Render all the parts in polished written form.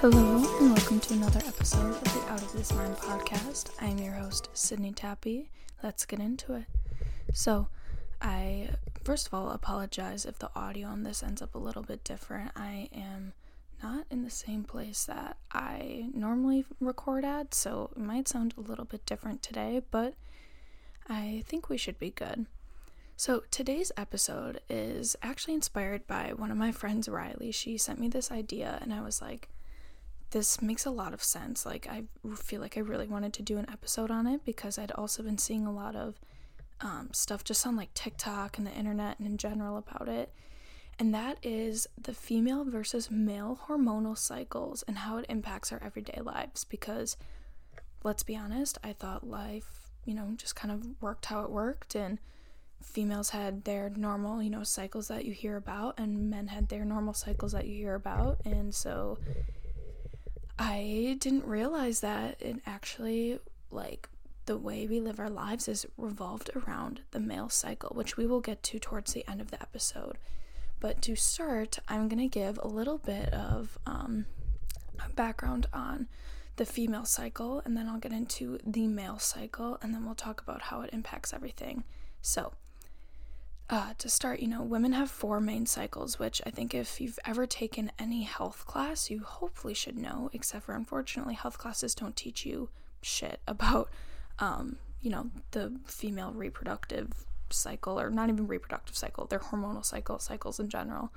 Hello and welcome to another episode of the Out of This Mind podcast. I'm your host, Sydney Tappy. Let's get into it. So, I first of all apologize if the audio on this ends up a little bit different. I am not in the same place that I normally record at, so it might sound a little bit different today, but I think we should be good. So today's episode is actually inspired by one of my friends, Riley. She sent me this idea and I was like, this makes a lot of sense. Like, I feel like I really wanted to do an episode on it because I'd also been seeing a lot of stuff just on like TikTok and the internet and in general about it. And that is the female versus male hormonal cycles and how it impacts our everyday lives. Because let's be honest, I thought life, just kind of worked how it worked, and females had their normal, cycles that you hear about, and men had their normal cycles that you hear about. And so I didn't realize that it actually, the way we live our lives is revolved around the male cycle, which we will get to towards the end of the episode. But to start, I'm going to give a little bit of background on the female cycle, and then I'll get into the male cycle, and then we'll talk about how it impacts everything. So, to start, women have four main cycles, which I think if you've ever taken any health class, you hopefully should know, except for, unfortunately, health classes don't teach you shit about, the female reproductive cycle, or not even reproductive cycle, their hormonal cycles in general.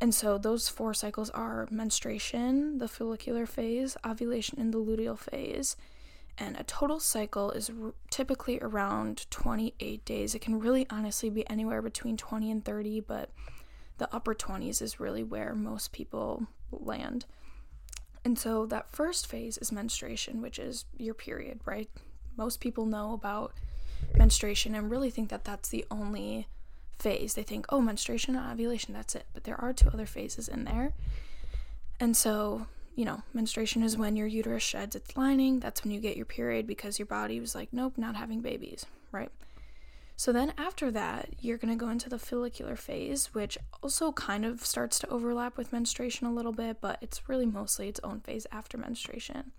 And so those four cycles are menstruation, the follicular phase, ovulation, and the luteal phase. And a total cycle is typically around 28 days. It can really honestly be anywhere between 20 and 30, but the upper 20s is really where most people land. And so that first phase is menstruation, which is your period, right? Most people know about menstruation and really think that that's the only phase. They think, menstruation and ovulation, that's it. But there are two other phases in there. And so, menstruation is when your uterus sheds its lining. That's when you get your period because your body was like, nope, not having babies, right? So then after that, you're going to go into the follicular phase, which also kind of starts to overlap with menstruation a little bit, but it's really mostly its own phase after menstruation.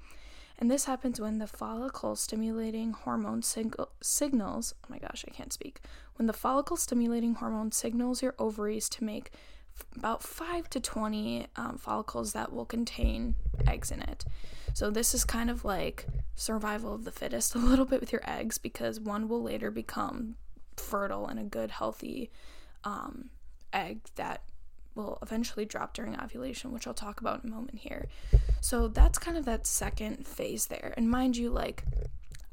And this happens when the follicle-stimulating hormone signals, oh my gosh, I can't speak, when the follicle-stimulating hormone signals your ovaries to make about 5 to 20 follicles that will contain eggs in it. So this is kind of like survival of the fittest a little bit with your eggs, because one will later become fertile and a good, healthy egg that will eventually drop during ovulation, which I'll talk about in a moment here. So that's kind of that second phase there. And mind you,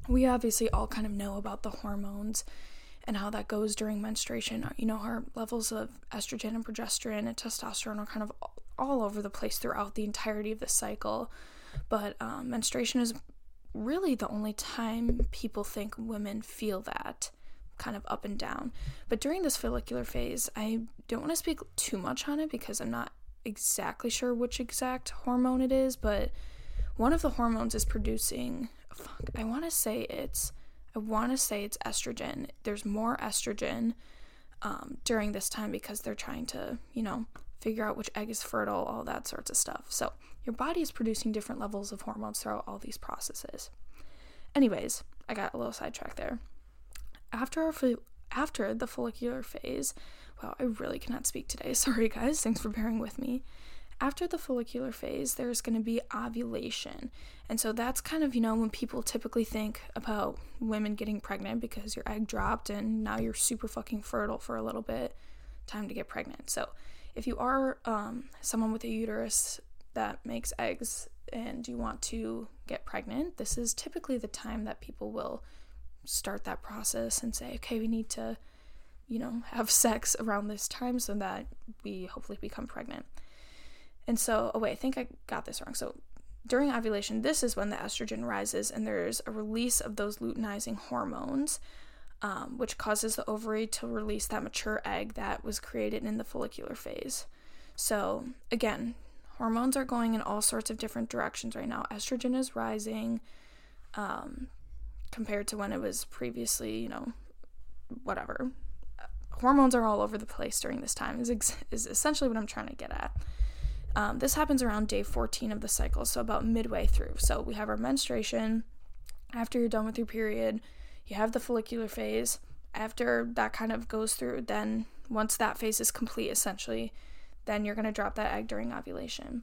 we obviously all kind of know about the hormones and how that goes during menstruation. Our levels of estrogen and progesterone and testosterone are kind of all over the place throughout the entirety of the cycle. But menstruation is really the only time people think women feel that kind of up and down. But during this follicular phase, I don't want to speak too much on it because I'm not exactly sure which exact hormone it is, but one of the hormones is producing, I want to say it's estrogen. There's more estrogen during this time because they're trying to, figure out which egg is fertile, all that sorts of stuff. So your body is producing different levels of hormones throughout all these processes. Anyways, I got a little sidetracked there. After the follicular phase, wow, I really cannot speak today. Sorry, guys. Thanks for bearing with me. After the follicular phase, there's going to be ovulation. And so that's kind of, when people typically think about women getting pregnant because your egg dropped and now you're super fucking fertile for a little bit, time to get pregnant. So if you are someone with a uterus that makes eggs and you want to get pregnant, this is typically the time that people will start that process and say, okay, we need to, have sex around this time so that we hopefully become pregnant. And so, I think I got this wrong. So, during ovulation, this is when the estrogen rises and there's a release of those luteinizing hormones, which causes the ovary to release that mature egg that was created in the follicular phase. So, again, hormones are going in all sorts of different directions right now. Estrogen is rising compared to when it was previously, whatever. Hormones are all over the place during this time is essentially what I'm trying to get at. This happens around day 14 of the cycle, so about midway through. So we have our menstruation. After you're done with your period, you have the follicular phase. After that kind of goes through, then once that phase is complete, essentially, then you're going to drop that egg during ovulation.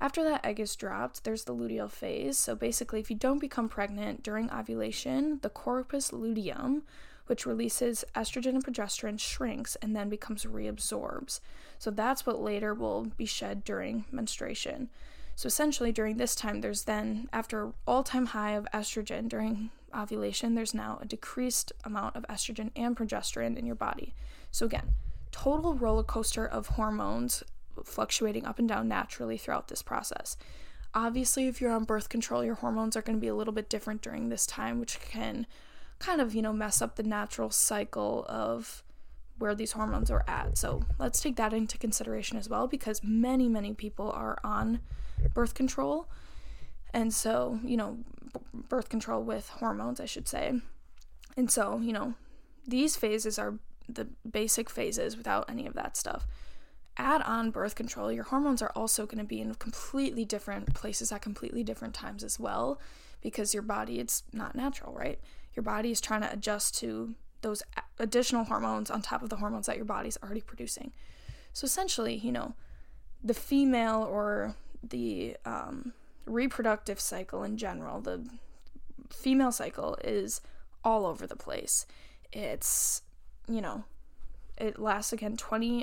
After that egg is dropped, there's the luteal phase. So basically, if you don't become pregnant during ovulation, the corpus luteum, which releases estrogen and progesterone, shrinks and then becomes reabsorbed. So that's what later will be shed during menstruation. So essentially, during this time, there's then, after all-time high of estrogen during ovulation, there's now a decreased amount of estrogen and progesterone in your body. So again, total roller coaster of hormones fluctuating up and down naturally throughout this process. Obviously, if you're on birth control, your hormones are going to be a little bit different during this time, which can kind of, mess up the natural cycle of where these hormones are at. So let's take that into consideration as well, because many, many people are on birth control. And so, birth control with hormones, I should say. And so, these phases are the basic phases without any of that stuff. Add on birth control, your hormones are also going to be in completely different places at completely different times as well, because your body, it's not natural, right? Your body is trying to adjust to those additional hormones on top of the hormones that your body's already producing. So essentially, the female or the reproductive cycle in general, the female cycle is all over the place. It's, it lasts, again,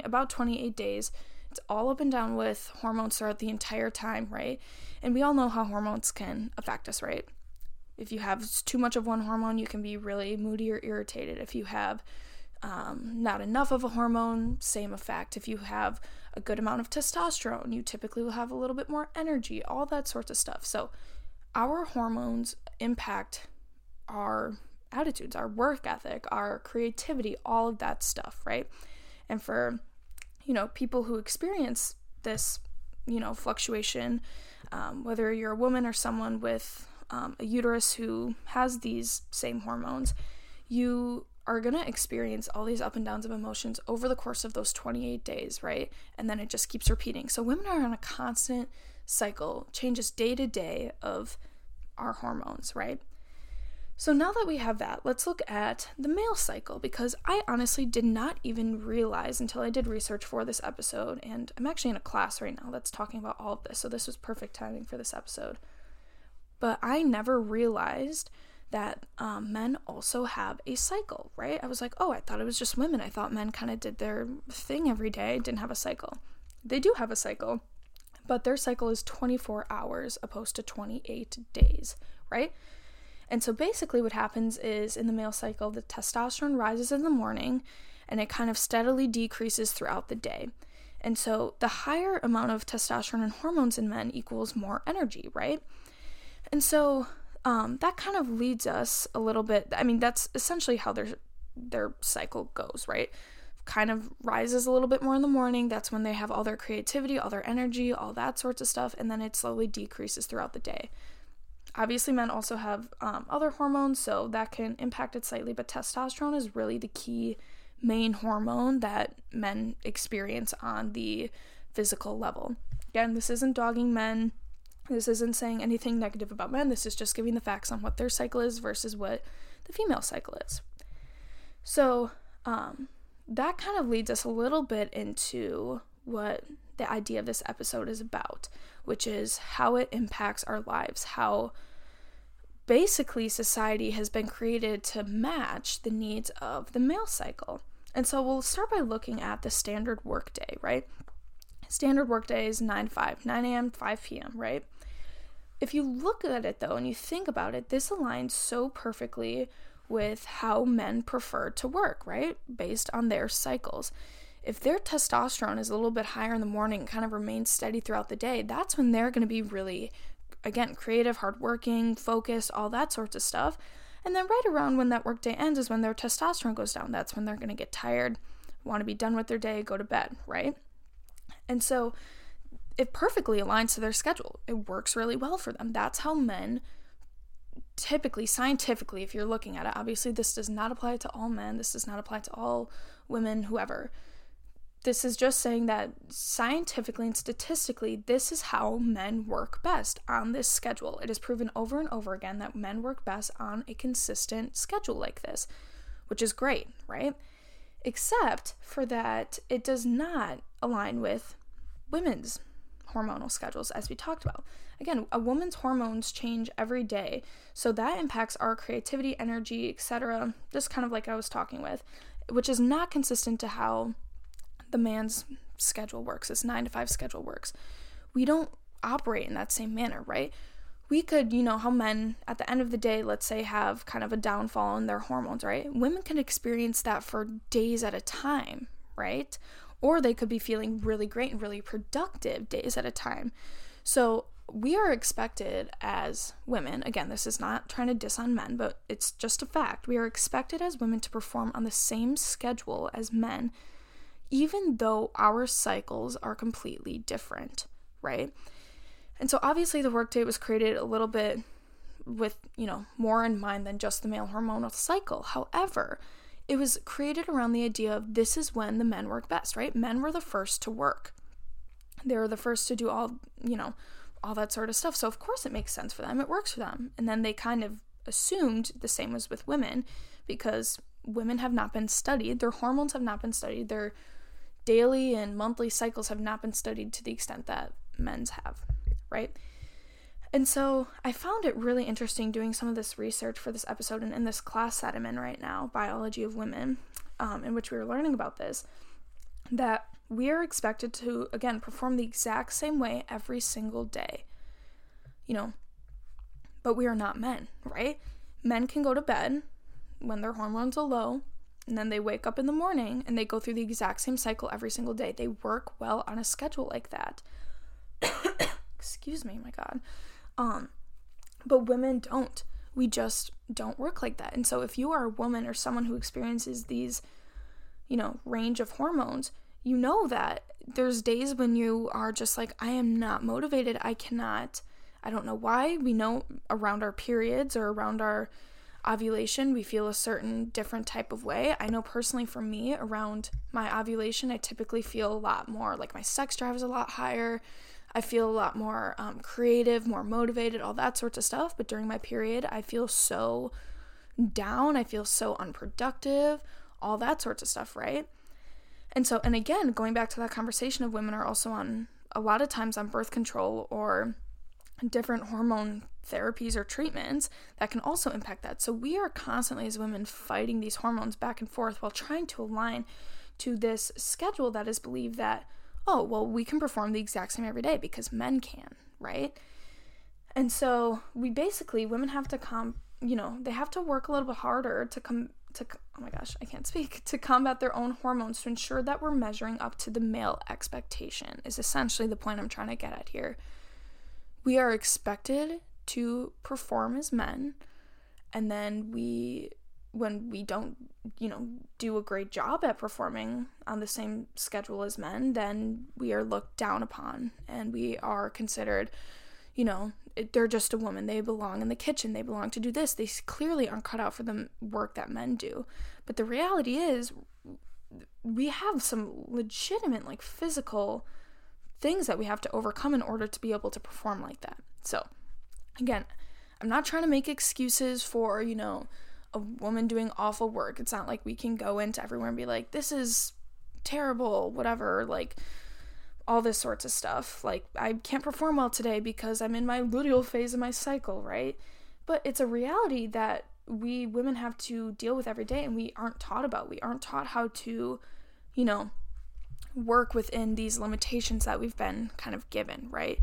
about 28 days. It's all up and down with hormones throughout the entire time, right? And we all know how hormones can affect us, right? If you have too much of one hormone, you can be really moody or irritated. If you have not enough of a hormone, same effect. If you have a good amount of testosterone, you typically will have a little bit more energy, all that sorts of stuff. So our hormones impact our attitudes, our work ethic, our creativity, all of that stuff, right? And for, people who experience this, fluctuation, whether you're a woman or someone with a uterus who has these same hormones, you are going to experience all these up and downs of emotions over the course of those 28 days, right? And then it just keeps repeating. So women are on a constant cycle, changes day to day of our hormones, right? So now that we have that, let's look at the male cycle, because I honestly did not even realize until I did research for this episode, and I'm actually in a class right now that's talking about all of this, so this was perfect timing for this episode. But I never realized that men also have a cycle, right? I was like, I thought it was just women. I thought men kind of did their thing every day, didn't have a cycle. They do have a cycle, but their cycle is 24 hours opposed to 28 days, right? And so basically what happens is, in the male cycle, the testosterone rises in the morning and it kind of steadily decreases throughout the day. And so the higher amount of testosterone and hormones in men equals more energy, right? And so that kind of leads us a little bit, that's essentially how their cycle goes, right? Kind of rises a little bit more in the morning. That's when they have all their creativity, all their energy, all that sorts of stuff. And then it slowly decreases throughout the day. Obviously, men also have other hormones, so that can impact it slightly, but testosterone is really the key main hormone that men experience on the physical level. Again, this isn't dogging men. This isn't saying anything negative about men. This is just giving the facts on what their cycle is versus what the female cycle is. So that kind of leads us a little bit into what the idea of this episode is about, which is how it impacts our lives, how basically society has been created to match the needs of the male cycle. And so we'll start by looking at the standard workday, right? Standard workday is 9 to 5, 9 a.m., 5 p.m., right? If you look at it, though, and you think about it, this aligns so perfectly with how men prefer to work, right? Based on their cycles. If their testosterone is a little bit higher in the morning, kind of remains steady throughout the day, that's when they're going to be really, again, creative, hardworking, focused, all that sorts of stuff. And then right around when that workday ends is when their testosterone goes down. That's when they're going to get tired, want to be done with their day, go to bed, right? And so it perfectly aligns to their schedule. It works really well for them. That's how men typically, scientifically, if you're looking at it, obviously this does not apply to all men, this does not apply to all women, whoever. This is just saying that scientifically and statistically, this is how men work best on this schedule. It is proven over and over again that men work best on a consistent schedule like this, which is great, right? Except for that it does not align with women's hormonal schedules, as we talked about. Again, a woman's hormones change every day, so that impacts our creativity, energy, etc., just kind of like I was talking with, which is not consistent to how the man's schedule works, his 9-to-5 schedule works. We don't operate in that same manner, right? We could, you know, how men at the end of the day, let's say, have kind of a downfall in their hormones, right? Women can experience that for days at a time, right? Or they could be feeling really great and really productive days at a time. So we are expected as women, again, this is not trying to diss on men, but it's just a fact. We are expected as women to perform on the same schedule as men, even though our cycles are completely different, right? And so obviously the workday was created a little bit with, you know, more in mind than just the male hormonal cycle. However, it was created around the idea of this is when the men work best, right? Men were the first to work. They were the first to do all, you know, all that sort of stuff. So of course it makes sense for them. It works for them. And then they kind of assumed the same was with women because women have not been studied. Their hormones have not been studied. Their daily and monthly cycles have not been studied to the extent that men's have, right? And so I found it really interesting doing some of this research for this episode and in this class that I'm in right now, Biology of Women, in which we were learning about this, that we are expected to, again, perform the exact same way every single day, you know, but we are not men, right? Men can go to bed when their hormones are low, and then they wake up in the morning, and they go through the exact same cycle every single day. They work well on a schedule like that. Excuse me, my God. But women don't. We just don't work like that. And so if you are a woman or someone who experiences these, you know, range of hormones, you know that there's days when you are just like, I am not motivated. I cannot. I don't know why. We know around our periods or around our ovulation, we feel a certain different type of way. I know personally for me, around my ovulation, I typically feel a lot more, like my sex drive is a lot higher. I feel a lot more creative, more motivated, all that sorts of stuff. But during my period, I feel so down. I feel so unproductive, all that sorts of stuff, right? And so, and again, going back to that conversation of women are also on, a lot of times on birth control or different hormone therapies or treatments that can also impact that. So we are constantly as women fighting these hormones back and forth while trying to align to this schedule that is believed that, oh, well, we can perform the exact same every day because men can, right? And so we basically, women have to come, you know, they have to work a little bit harder to combat their own hormones to ensure that we're measuring up to the male expectation is essentially the point I'm trying to get at here. We are expected to perform as men, and then when we don't, you know, do a great job at performing on the same schedule as men, then we are looked down upon and we are considered, you know, they're just a woman. They belong in the kitchen. They belong to do this. They clearly aren't cut out for the work that men do. But the reality is we have some legitimate, like, physical things that we have to overcome in order to be able to perform like that. So, again, I'm not trying to make excuses for, you know, a woman doing awful work. It's not like we can go into everywhere and be like, this is terrible, whatever, like, all this sorts of stuff. Like, I can't perform well today because I'm in my luteal phase of my cycle, right? But it's a reality that we women have to deal with every day and we aren't taught about. We aren't taught how to, you know, work within these limitations that we've been kind of given, right?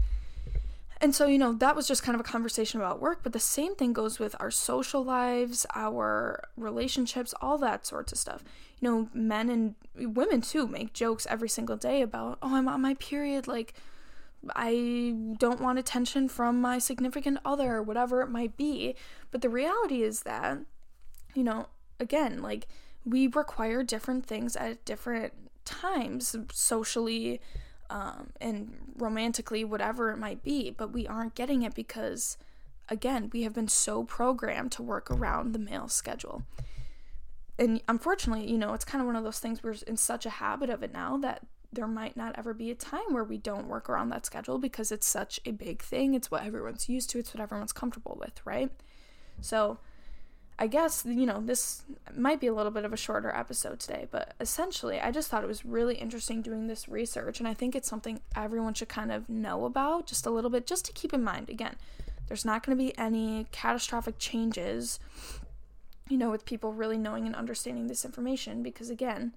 And so, you know, that was just kind of a conversation about work, but the same thing goes with our social lives, our relationships, all that sorts of stuff. You know, men and women too make jokes every single day about, oh, I'm on my period, like, I don't want attention from my significant other, whatever it might be. But the reality is that, you know, again, like, we require different things at different times, socially, and romantically, whatever it might be, but we aren't getting it because, again, we have been so programmed to work around the male schedule. And unfortunately, you know, it's kind of one of those things we're in such a habit of it now that there might not ever be a time where we don't work around that schedule because it's such a big thing. It's what everyone's used to. It's what everyone's comfortable with, right? So I guess, you know, this might be a little bit of a shorter episode today, but essentially I just thought it was really interesting doing this research, and I think it's something everyone should kind of know about just a little bit, just to keep in mind. Again, there's not going to be any catastrophic changes, you know, with people really knowing and understanding this information because, again,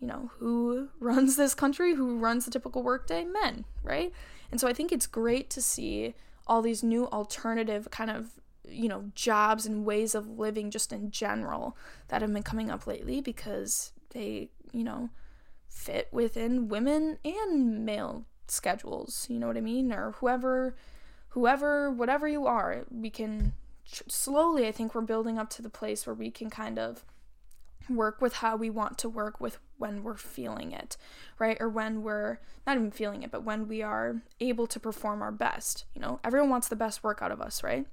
you know, who runs this country? Who runs the typical workday? Men, right? And so I think it's great to see all these new alternative kind of, you know, jobs and ways of living just in general that have been coming up lately because they, you know, fit within women and male schedules, you know what I mean? Or whoever, whatever you are, we can slowly, I think we're building up to the place where we can kind of work with how we want to work with when we're feeling it, right? Or when we're not even feeling it, but when we are able to perform our best. You know, everyone wants the best work out of us, right?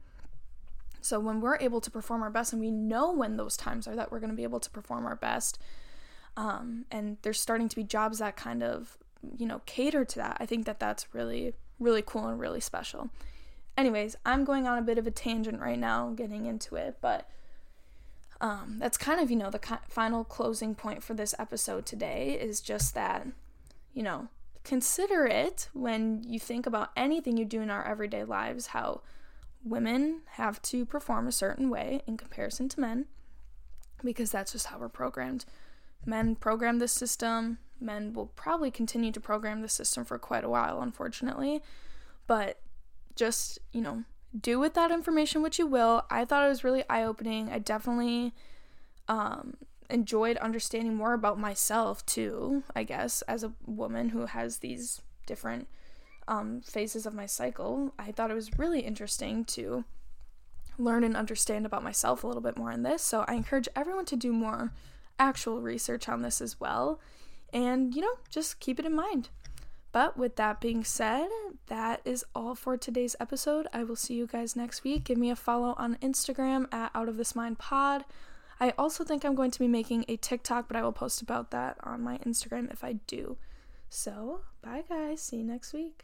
So when we're able to perform our best, and we know when those times are that we're going to be able to perform our best, and there's starting to be jobs that kind of, you know, cater to that, I think that that's really, really cool and really special. Anyways, I'm going on a bit of a tangent right now, getting into it, but that's kind of, you know, the final closing point for this episode today is just that, you know, consider it when you think about anything you do in our everyday lives, how women have to perform a certain way in comparison to men, because that's just how we're programmed. Men program this system. Men will probably continue to program the system for quite a while, unfortunately, but just, you know, do with that information what you will. I thought it was really eye-opening. I definitely enjoyed understanding more about myself too, I guess, as a woman who has these different phases of my cycle. I thought it was really interesting to learn and understand about myself a little bit more in this, so I encourage everyone to do more actual research on this as well, and, you know, just keep it in mind. But with that being said, that is all for today's episode. I will see you guys next week. Give me a follow on Instagram at Out of This Mind Pod. I also think I'm going to be making a TikTok, but I will post about that on my Instagram if I do. So, bye guys. See you next week.